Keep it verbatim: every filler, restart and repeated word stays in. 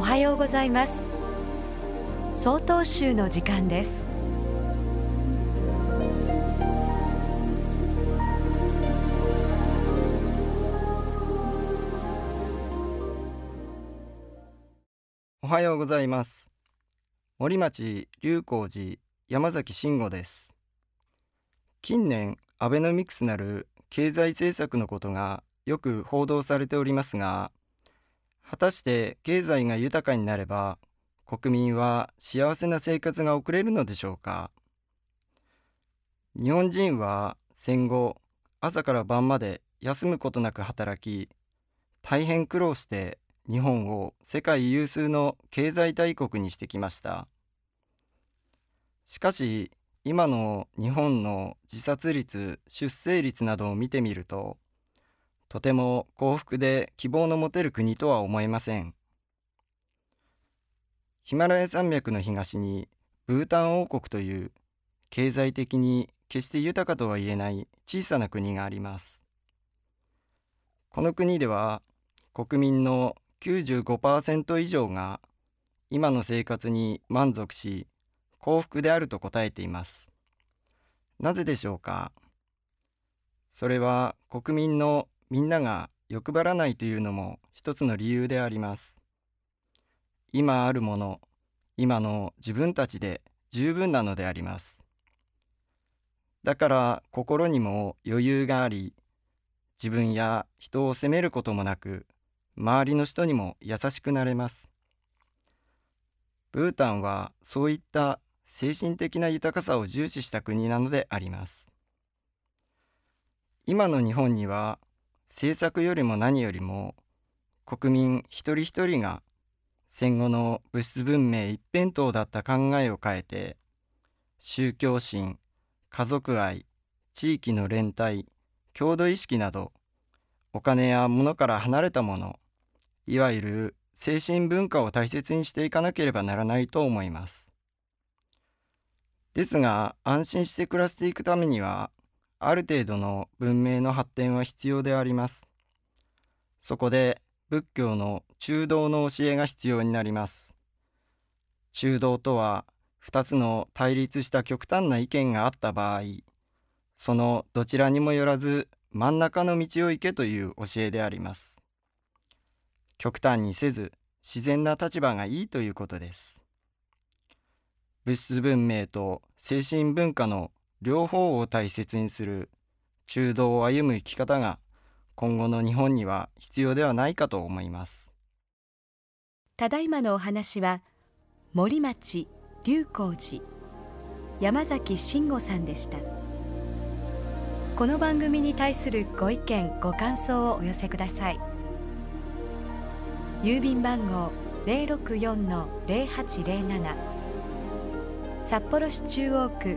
おはようございます。曹洞宗の時間です。おはようございます。森町龍光寺山崎真吾です。近年アベノミクスなる経済政策のことがよく報道されておりますが、果たして経済が豊かになれば国民は幸せな生活が送れるのでしょうか。日本人は戦後、朝から晩まで休むことなく働き、大変苦労して日本を世界有数の経済大国にしてきました。しかし、今の日本の自殺率、出生率などを見てみると、とても幸福で希望の持てる国とは思えません。ヒマラヤ山脈の東にブータン王国という経済的に決して豊かとは言えない小さな国があります。この国では国民の きゅうじゅうごパーセント 以上が今の生活に満足し幸福であると答えています。なぜでしょうか。それは国民のみんなが欲張らないというのも一つの理由であります。今あるもの、今の自分たちで十分なのであります。だから心にも余裕があり、自分や人を責めることもなく、周りの人にも優しくなれます。ブータンはそういった精神的な豊かさを重視した国なのであります。今の日本には、政策よりも何よりも国民一人一人が戦後の物質文明一辺倒だった考えを変えて、宗教心、家族愛、地域の連帯、郷土意識など、お金や物から離れたもの、いわゆる精神文化を大切にしていかなければならないと思います。ですが、安心して暮らしていくためには、ある程度の文明の発展は必要であります。そこで仏教の中道の教えが必要になります。中道とはふたつの対立した極端な意見があった場合、そのどちらにもよらず真ん中の道を行けという教えであります。極端にせず自然な立場がいいということです。物質文明と精神文化の両方を大切にする中道を歩む生き方が今後の日本には必要ではないかと思います。ただいまのお話は森町龍光寺山崎真吾さんでした。この番組に対するご意見ご感想をお寄せください。郵便番号 ゼロ ろく よん の ゼロ はち ゼロ なな 札幌市中央区